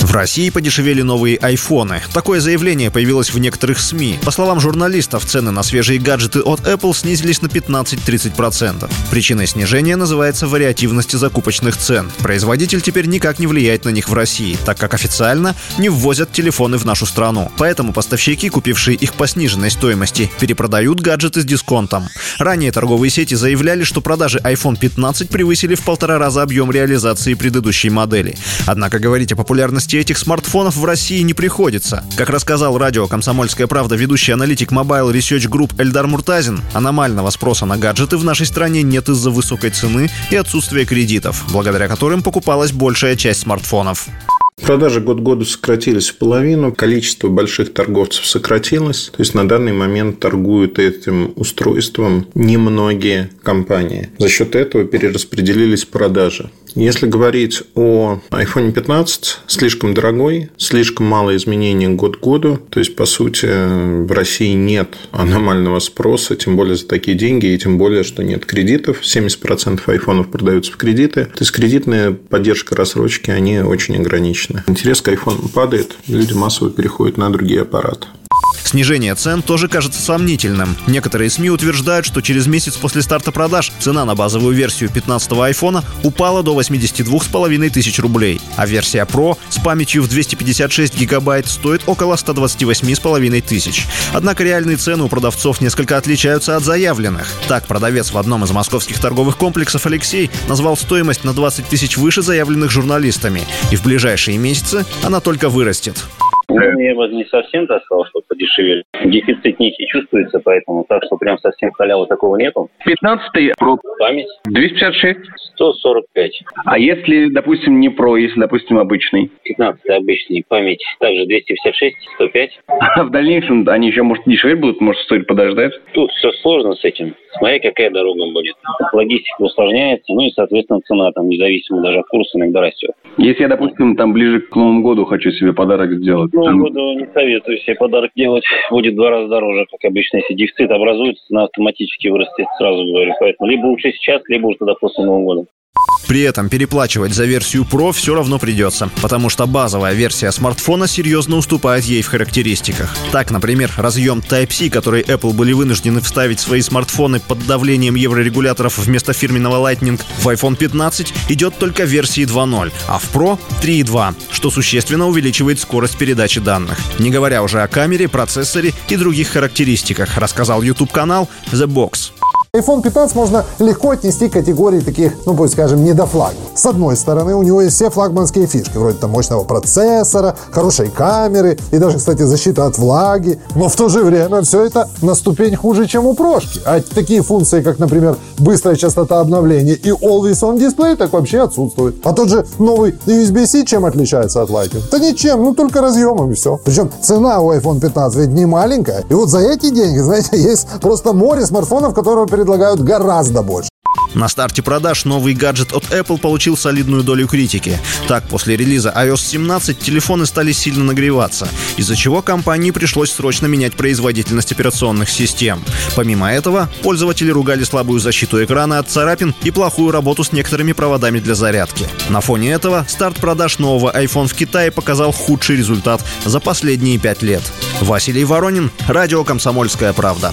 В России подешевели новые айфоны. Такое заявление появилось в некоторых СМИ. По словам журналистов, цены на свежие гаджеты от Apple снизились на 15-30%. Причиной снижения называется вариативность закупочных цен. Производитель теперь никак не влияет на них в России, так как официально не ввозят телефоны в нашу страну. Поэтому поставщики, купившие их по сниженной стоимости, перепродают гаджеты с дисконтом. Ранее торговые сети заявляли, что продажи iPhone 15 превысили в 1,5 раза объем реализации предыдущей модели. Однако говорить о популярности этих смартфонов в России не приходится. Как рассказал радио «Комсомольская правда» ведущий аналитик Mobile Research Group Эльдар Муртазин, аномального спроса на гаджеты в нашей стране нет из-за высокой цены и отсутствия кредитов, благодаря которым покупалась большая часть смартфонов. Продажи год к году сократились в половину, количество больших торговцев сократилось. То есть, на данный момент торгуют этим устройством немногие компании. За счет этого перераспределились продажи. Если говорить о iPhone 15, слишком дорогой, слишком мало изменений год к году. То есть, по сути, в России нет аномального спроса, тем более за такие деньги, и тем более, что нет кредитов. 70% айфонов продаются в кредиты. То есть, кредитная поддержка, рассрочки, они очень ограничены. Интерес к айфону падает, люди массово переходят на другие аппараты. Снижение цен тоже кажется сомнительным. Некоторые СМИ утверждают, что через месяц после старта продаж цена на базовую версию 15-го айфона упала до 82,5 тысяч рублей, а версия Pro с памятью в 256 гигабайт стоит около 128,5 тысяч. Однако реальные цены у продавцов несколько отличаются от заявленных. Так, продавец в одном из московских торговых комплексов Алексей назвал стоимость на 20 тысяч выше заявленных журналистами, и в ближайшие месяцы она только вырастет. Ну, я бы не совсем так сказал, что подешевели. Дефицит некий чувствуется, поэтому так, что прям совсем халявы такого нету. 15-й Pro. Память? 256. 145. А если, допустим, не Pro, если, допустим, обычный? 15-й обычный. Память также 256, 105. А в дальнейшем они еще, может, дешевле будут? Может, стоит подождать? Тут все сложно с этим. Смотри, какая дорога будет. Логистика усложняется, ну и, соответственно, цена там независимо даже от курса иногда растет. Если я, допустим, там ближе к Новому году хочу себе подарок сделать. К Новому году не советую себе подарок делать. Будет 2 раза дороже, как обычно. Если дефицит образуется, цена автоматически вырастет, сразу говорю. Поэтому либо лучше сейчас, либо уже тогда после Нового года. При этом переплачивать за версию Pro все равно придется, потому что базовая версия смартфона серьезно уступает ей в характеристиках. Так, например, разъем Type-C, который Apple были вынуждены вставить в свои смартфоны под давлением еврорегуляторов вместо фирменного Lightning, в iPhone 15 идет только в версии 2.0, а в Pro — 3.2, что существенно увеличивает скорость передачи данных. Не говоря уже о камере, процессоре и других характеристиках, рассказал YouTube-канал The Box. iPhone 15 можно легко отнести к категории таких, ну пусть скажем, недофлагманов. С одной стороны, у него есть все флагманские фишки, вроде там мощного процессора, хорошей камеры и даже, кстати, защита от влаги. Но в то же время все это на ступень хуже, чем у прошки. А такие функции, как, например, быстрая частота обновления и Always On Display, так вообще отсутствуют. А тот же новый USB-C чем отличается от Lightning? Да ничем, ну только разъемом и все. Причем цена у iPhone 15 ведь не маленькая. И вот за эти деньги, знаете, есть просто море смартфонов, которые предлагают гораздо больше. На старте продаж новый гаджет от Apple получил солидную долю критики. Так, после релиза iOS 17 телефоны стали сильно нагреваться, из-за чего компании пришлось срочно менять производительность операционных систем. Помимо этого, пользователи ругали слабую защиту экрана от царапин и плохую работу с некоторыми проводами для зарядки. На фоне этого старт продаж нового iPhone в Китае показал худший результат за последние 5 лет. Василий Воронин, радио «Комсомольская правда».